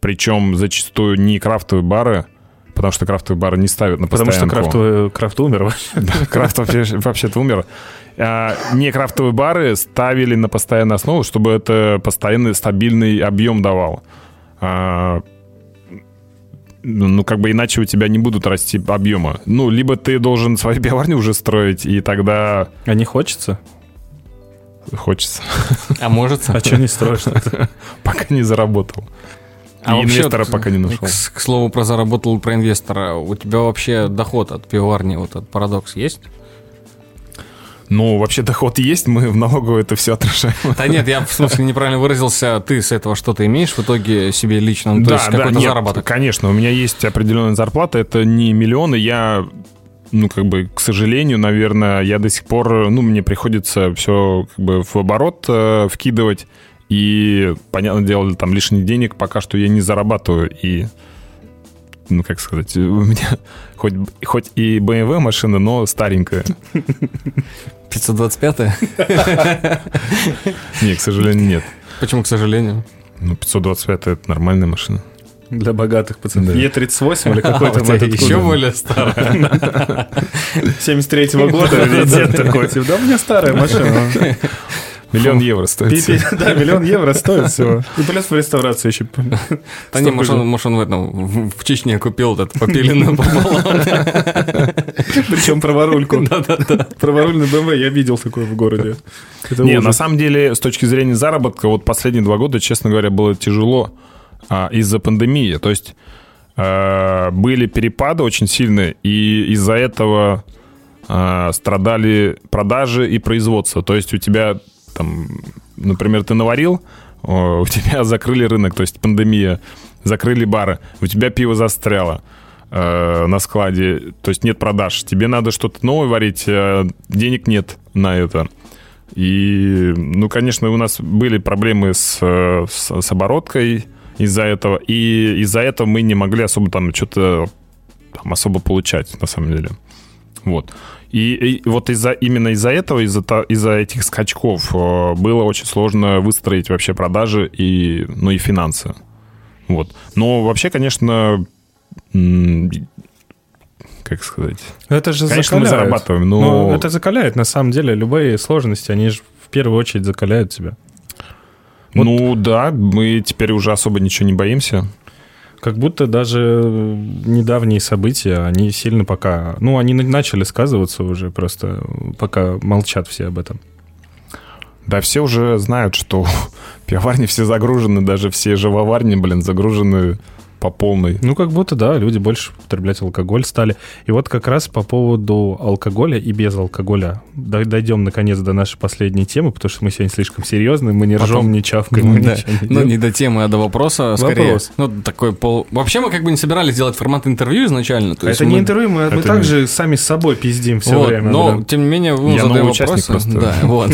Причем зачастую не крафтовые бары, потому что крафтовые бары не ставят на постоянку. Потому что крафт умер. Да, крафт вообще-то умер. Не крафтовые бары ставили на постоянную основу, чтобы это постоянный стабильный объем давал. Ну, как бы иначе у тебя не будут расти объемы. Ну, либо ты должен свою пивоварню уже строить, и тогда... А не хочется? Хочется. А может? А что не строишь? Пока не заработал. А инвестора вообще, пока не нашел. К слову, про заработал, про инвестора. У тебя вообще доход от пивоварни, вот от Парадокс, есть? Ну, вообще доход есть, мы в налоговую это все отражаем. Да нет, я в смысле неправильно выразился. Ты с этого что-то имеешь в итоге себе лично? Ну, да, то есть какой-то нет, заработок? Конечно, у меня есть определенная зарплата. Это не миллионы, я... Ну, как бы, к сожалению, наверное, я до сих пор... Ну, мне приходится все как бы в оборот вкидывать. И, понятное дело, там лишних денег пока что я не зарабатываю. И, ну, как сказать, у меня хоть и BMW машина, но старенькая. 525-я? Нет, к сожалению, нет. Почему, к сожалению? Ну, 525-я — это нормальная машина. Для богатых пацанов. Да. Е38 или какой-то вот еще более старый. 73-го года дед такой. Да, у меня старая машина. €1 миллион стоит. Да, €1 миллион стоит всего. И плюс в реставрацию еще. Да не, может он в этом, в Чечне купил этот попиленную пополам. Причем праворульку. Да. Праворульный БМВ я видел такой в городе. Не, на самом деле, с точки зрения заработка, вот последние 2 года, честно говоря, было тяжело. Из-за пандемии, то есть были перепады очень сильные, и из-за этого страдали продажи и производство. То есть у тебя, там, например, ты наварил, у тебя закрыли рынок, то есть пандемия, закрыли бары, у тебя пиво застряло на складе, то есть нет продаж, тебе надо что-то новое варить, денег нет на это. И, ну, конечно, у нас были проблемы с обороткой из-за этого. И из-за этого мы не могли особо там что-то там особо получать, на самом деле. Вот. И вот из-за этих скачков было очень сложно выстроить вообще продажи и, ну, и финансы. Вот. Но вообще, конечно, как сказать... Это же конечно, закаляет. Мы зарабатываем, но... Это закаляет, на самом деле. Любые сложности, они же в первую очередь закаляют тебя. Вот. Ну да, мы теперь уже особо ничего не боимся. Как будто даже недавние события, они сильно пока... Ну, они начали сказываться уже просто, пока молчат все об этом. Да, все уже знают, что пивоварни все загружены, даже все живоварни, загружены по полной. Ну, как будто, да, люди больше употреблять алкоголь стали. И вот как раз по поводу алкоголя и без алкоголя дойдем, наконец, до нашей последней темы, потому что мы сегодня слишком серьезны, мы не ржем, не чавкаем, мы ничего не делаем. Ну, не до темы, а до вопроса, скорее. Ну, такой Вообще мы как бы не собирались делать формат интервью изначально. То есть это не интервью, мы также сами с собой пизdim все время. Но, тем не менее, вы задаете вопросы. Да, вот.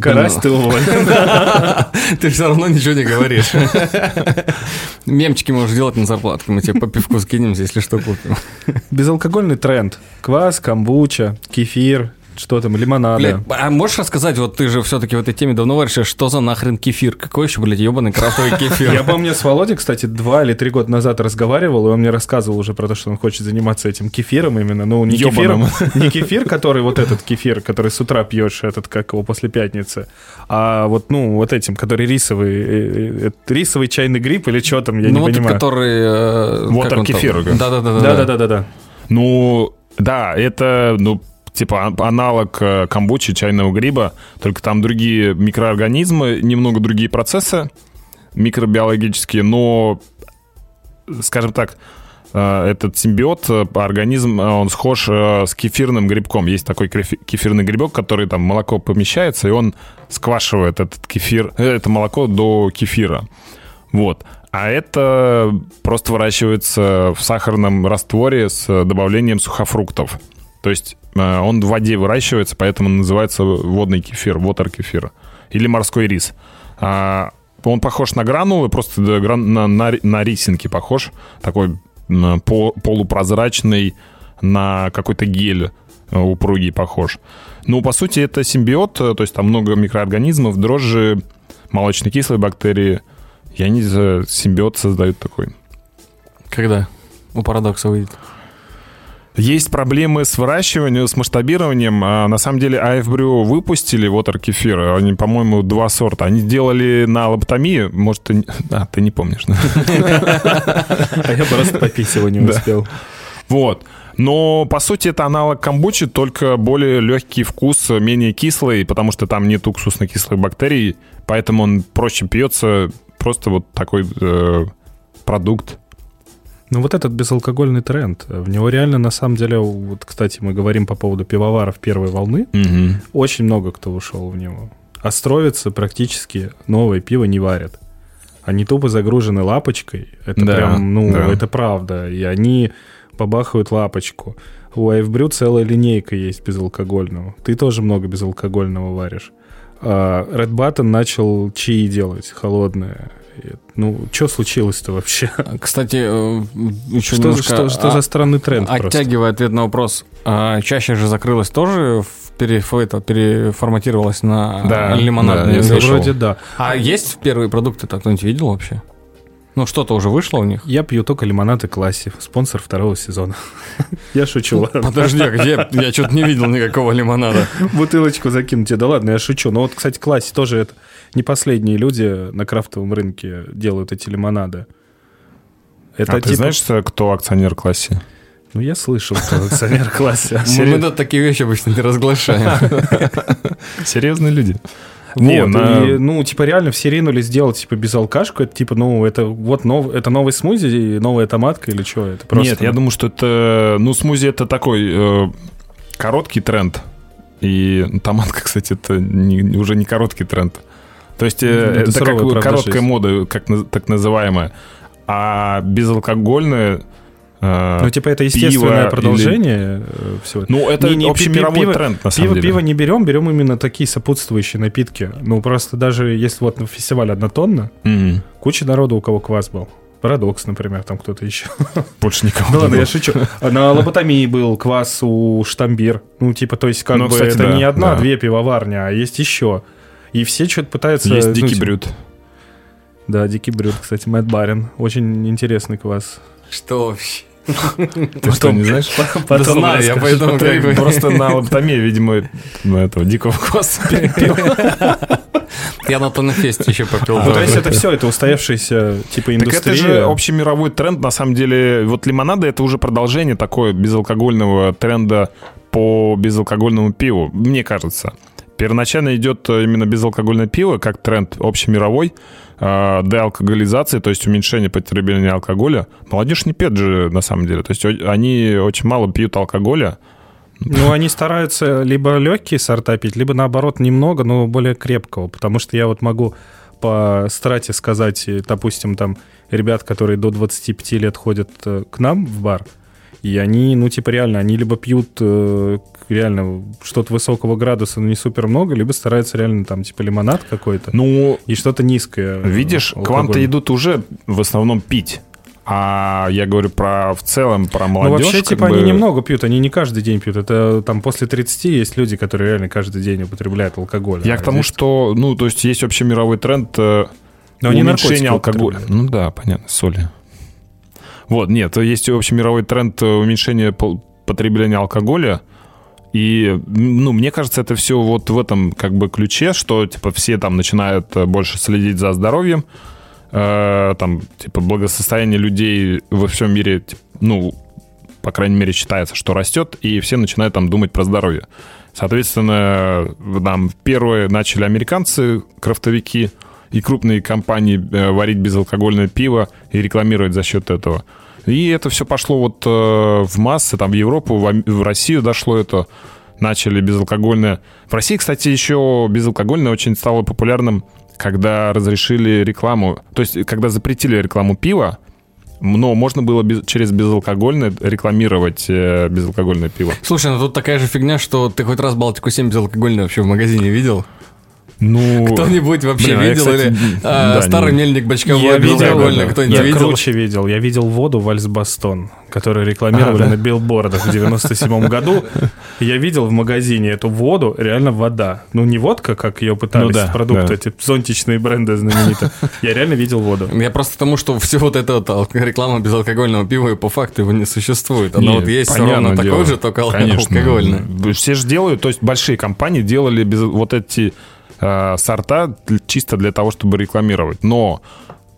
Карась, ты уволен. Ты все равно ничего не говоришь. Мемчики можешь делать на зарплатку, мы тебе по пивку скинемся, если что, купим. Безалкогольный тренд. Квас, камбуча, кефир, что там, лимонады. Блядь, а можешь рассказать, вот ты же все-таки в этой теме давно варишь, что за нахрен кефир? Какой еще, блядь, ебаный крафтовый кефир? Я помню, с Володей, кстати, 2 или 3 года назад разговаривал, и он мне рассказывал уже про то, что он хочет заниматься этим кефиром именно. Ну, не кефиром, не кефир, который вот этот кефир, который с утра пьешь, этот, как его, после пятницы, а вот, ну, вот этим, который рисовый чайный гриб или что там, я не понимаю. Ну, вот который... Вот кефир. Да. Ну, да, это, ну... Типа аналог камбучи, чайного гриба, только там другие микроорганизмы, немного другие процессы микробиологические, но, скажем так, этот симбиот, организм, он схож с кефирным грибком. Есть такой кефирный грибок, который там в молоко помещается, и он сквашивает этот кефир, это молоко до кефира. Вот. А это просто выращивается в сахарном растворе с добавлением сухофруктов. То есть он в воде выращивается, поэтому он называется водный кефир, water-кефир или морской рис. Он похож на гранулы, просто на рисинки похож, такой полупрозрачный, на какой-то гель упругий похож. Ну, по сути, это симбиот, то есть там много микроорганизмов, дрожжи, молочнокислые бактерии И они симбиот создают такой. Когда у Парадокса выйдет? Есть проблемы с выращиванием, с масштабированием. На самом деле, Ive Brew выпустили water-кефир. Они, по-моему, два сорта. Они делали на лоботомии. Может, ты... А, ты не помнишь. А я просто попить его не успел. Вот. Но, по сути, это аналог камбучи, только более легкий вкус, менее кислый, потому что там нет уксусно-кислых бактерий. Поэтому он проще пьется. Просто вот такой продукт. Ну, вот этот безалкогольный тренд, в него реально, на самом деле, вот, кстати, мы говорим по поводу пивоваров первой волны, очень много кто ушел в него. Островицы практически новое пиво не варят. Они тупо загружены лапочкой, это да, прям, ну, да, это правда, и они побахают лапочку. У Ive Brew целая линейка есть безалкогольного, ты тоже много безалкогольного варишь. Red Button начал чаи делать, холодное. Ну, что случилось-то вообще? Кстати, еще что за странный тренд? Оттягивая ответ на вопрос, чаще же закрылась тоже, переформатировалась на лимонадную. Да, вроде да. А есть первые продукты-то, кто-нибудь видел вообще? Ну, что-то уже вышло у них? Я пью только лимонад и Класси, спонсор второго сезона. Я шучу, ладно. Подожди, я что-то не видел никакого лимонада. Бутылочку закинуть. Да ладно, я шучу. Но вот, кстати, Класси тоже это не последние люди на крафтовом рынке делают эти лимонады. А ты знаешь, кто акционер Класси? Ну, я слышал, кто акционер Класси. Мы тут такие вещи обычно не разглашаем. Серьезные люди. Вот, и, ну, типа, реально все ринулись делать, типа, безалкашку, это, типа, ну, это вот это новый смузи, новая томатка или что? Это просто... Нет, я думаю, что это, ну, смузи это такой короткий тренд, и томатка, кстати, это уже не короткий тренд. То есть это как короткая жизнь. Мода, так называемая, а безалкогольная... Ну, типа, это естественное продолжение всего. Ну, это общемировой тренд, на самом деле. Пиво не берем именно такие сопутствующие напитки. Ну, просто даже если вот на фестивале однотонно, куча народу, у кого квас был. Парадокс, например, там кто-то еще. Больше никого. Да ладно, я шучу. На лоботомии был квас у Штамбир. Ну, типа, то есть, как бы, это не одна-две пивоварни, а есть еще. И все что-то пытаются... Есть Дикий Брюд. Да, Дикий Брюд, кстати, Мэтт Барин. Очень интересный квас. Что вообще? Ты что, не знаешь? Да знаю, я поэтому просто на лоботомии, видимо, на этого дикого кваса перепил. Я на Тоннефесте еще попил. Ну, то есть это все, это устоявшаяся типа индустрия. Так это же общемировой тренд, на самом деле. Вот лимонады — это уже продолжение такое безалкогольного тренда по безалкогольному пиву, мне кажется. Первоначально идет именно безалкогольное пиво как тренд общемировой, деалкоголизации, то есть уменьшение потребления алкоголя. Молодежь не пьет же, на самом деле. То есть они очень мало пьют алкоголя. Ну, они стараются либо легкие сорта пить, либо, наоборот, немного, но более крепкого. Потому что я вот могу по страте сказать, допустим, там ребят, которые до 25 лет ходят к нам в бар, и они, ну, типа, реально, они либо пьют реально что-то высокого градуса, но не супер много, либо стараются реально там, типа, лимонад какой-то, ну, и что-то низкое. Видишь, алкоголь. К вам-то идут уже в основном пить. А я говорю про в целом, про молодежь. Ну, вообще, типа, они немного пьют, они не каждый день пьют. Это там после 30 есть люди, которые реально каждый день употребляют алкоголь. Я к тому, что, ну, то есть есть общемировой тренд уменьшения алкоголя. Ну да, понятно, соли. Вот, нет, есть общемировой тренд уменьшения потребления алкоголя. И, ну, мне кажется, это все вот в этом как бы ключе, что, типа, все там начинают больше следить за здоровьем, там, типа, благосостояние людей во всем мире, ну, по крайней мере, считается, что растет, и все начинают там думать про здоровье. Соответственно, там первые начали американцы, крафтовики и крупные компании варить безалкогольное пиво и рекламировать за счет этого. И это все пошло вот в массы, там в Европу, в Россию дошло это, начали безалкогольное. В России, кстати, еще безалкогольное очень стало популярным, когда разрешили рекламу, то есть когда запретили рекламу пива, но можно было через безалкогольное рекламировать безалкогольное пиво. Слушай, ну тут такая же фигня, что ты хоть раз Балтику 7 безалкогольное вообще в магазине видел? Ну, кто-нибудь вообще видел? Я, кстати, или старый мельник бочковой безалкогольный кто-нибудь видел? Я круче видел. Я видел воду «Вальс Бастон», которую рекламировали на билбордах в 97-м году. Я видел в магазине эту воду, реально вода. Ну, не водка, как ее пытались, продукты, эти зонтичные бренды знаменитые. Я реально видел воду. Я просто к тому, что все вот это реклама безалкогольного пива, и по факту его не существует. Она вот есть все равно такое же, только алкогольное. Все же делают, то есть большие компании делали вот эти... сорта чисто для того, чтобы рекламировать. Но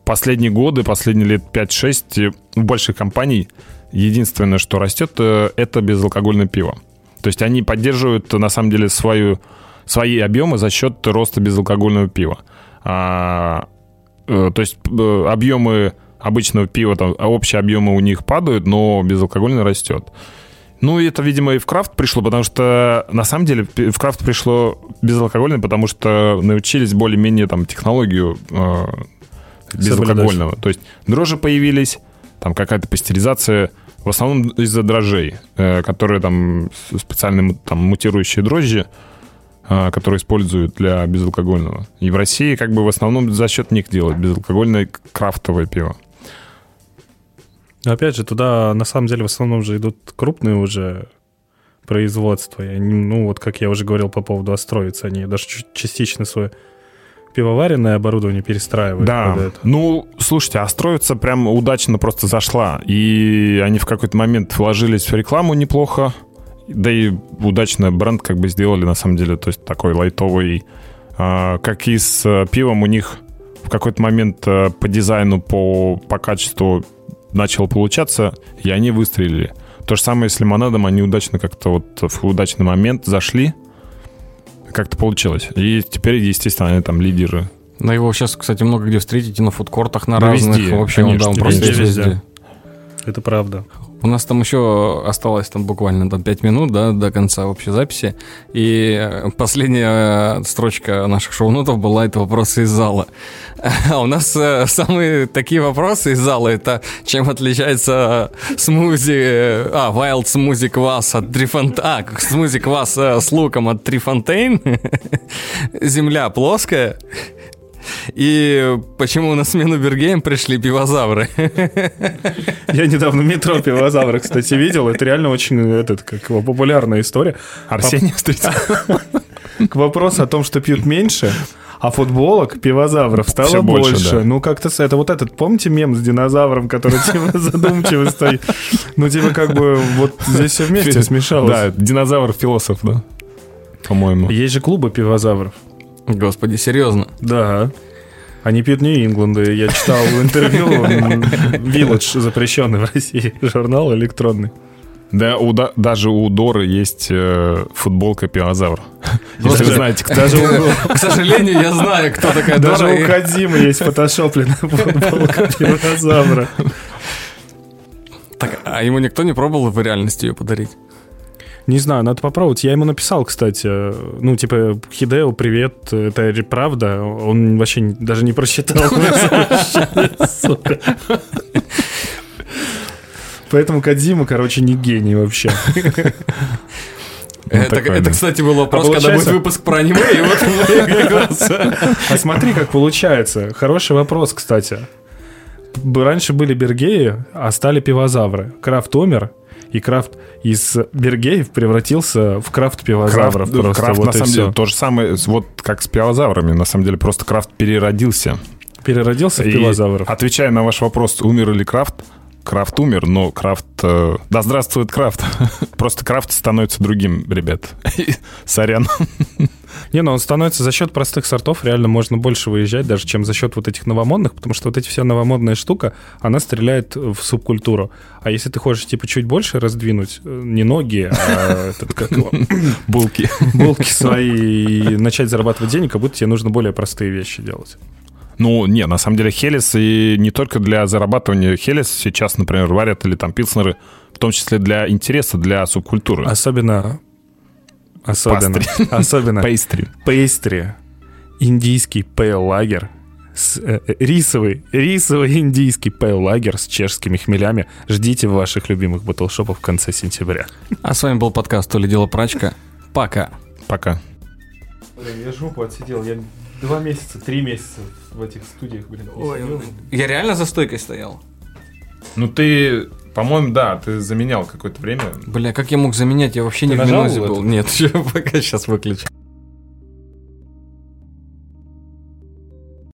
последние годы, последние лет 5-6 у больших компаний единственное, что растет, это безалкогольное пиво. То есть они поддерживают на самом деле свои объемы за счет роста безалкогольного пива. То есть объемы обычного пива, там, общие объемы у них падают, но безалкогольное растет. Ну, это, видимо, и в крафт пришло, потому что, на самом деле, в крафт пришло безалкогольное, потому что научились более-менее там технологию безалкогольного. То есть дрожжи появились, там какая-то пастеризация, в основном из-за дрожжей, которые там специальные там мутирующие дрожжи, которые используют для безалкогольного. И в России как бы в основном за счет них делают безалкогольное крафтовое пиво. Но опять же, туда на самом деле в основном же идут крупные уже производства. И они, ну вот как я уже говорил по поводу Островицы, они даже частично свое пивоваренное оборудование перестраивают. Да, ну слушайте, Островица прям удачно просто зашла. И они в какой-то момент вложились в рекламу неплохо. Да и удачно бренд как бы сделали на самом деле. То есть такой лайтовый. Как и с пивом у них в какой-то момент по дизайну, по качеству начало получаться, и они выстрелили. То же самое с лимонадом, они удачно как-то вот в удачный момент зашли, как-то получилось. И теперь, естественно, они там лидеры. Но его сейчас, кстати, много где встретите, на фудкортах, на разных. Везде, вообще, конечно, просто везде. Это правда. У нас там еще осталось там буквально там 5 минут до конца общей записи. И последняя строчка наших шоу-нотов была «Это вопросы из зала». А у нас самые такие вопросы из зала — это чем отличается смузи... Wild смузи квас от Трифонтейн... смузи квас с луком от Трифонтейн. Земля плоская. И почему на смену бергеям пришли пивозавры? Я недавно метро пивозавры, кстати, видел. Это реально очень популярная история. Арсений встретил. К вопросу о том, что пьют меньше, а футболок пивозавров стало все больше. Да. Ну, как-то это вот этот, помните мем с динозавром, который типа задумчиво стоит? Ну, типа как бы вот здесь все вместе смешалось. Да, динозавр-философ, да, по-моему. Есть же клубы пивозавров. Господи, серьезно? Да. Они пьют New England. Я читал интервью Village, запрещенный в России журнал электронный. Да, даже у Доры есть футболка пивозавра. Если вы знаете, кто. К сожалению, я знаю, кто такая Дора. Даже у Кодзимы есть фотошопленная футболка пивозавра. Так, а ему никто не пробовал в реальности ее подарить? Не знаю, надо попробовать. Я ему написал, кстати. Ну, типа, Хидео, привет, это правда. Он вообще даже не прочитал. Поэтому Кодзима, короче, не гений вообще. Это, кстати, был вопрос, когда будет выпуск про аниме. А смотри, как получается. Хороший вопрос, кстати. Раньше были бергеи, а стали пивозавры. Крафт умер. И крафт из бергеев превратился в крафт пивозавров. Крафт, вот на самом деле, то же самое, вот как с пивозаврами. На самом деле, просто крафт переродился. Переродился в пивозавров. Отвечая на ваш вопрос, умер ли крафт? Крафт умер, но крафт... Да здравствует крафт. Просто крафт становится другим, ребят. Сорян. Не, ну он становится за счет простых сортов. Реально можно больше выезжать, даже чем за счет вот этих новомодных. Потому что вот эти вся новомодная штука, она стреляет в субкультуру. А если ты хочешь типа чуть больше раздвинуть, не ноги, а булки свои, и начать зарабатывать денег, как будто тебе нужно более простые вещи делать. Ну, не, на самом деле Хелес и не только для зарабатывания. Хелес сейчас, например, варят или там пилснеры, в том числе для интереса, для субкультуры. Особенно пейстри. Индийский пейл-лагер. Рисовый индийский пейл-лагер с чешскими хмелями. Ждите в ваших любимых батлшопах в конце сентября. А с вами был подкаст «То ли дело прачка». Пока. Блин, я жопу отсидел, я 3 месяца в этих студиях, блин, не сидел. Я реально за стойкой стоял? Ну ты... По-моему, да, ты заменял какое-то время. Бля, как я мог заменять? Я вообще не в минузе был. Нет, пока сейчас выключу.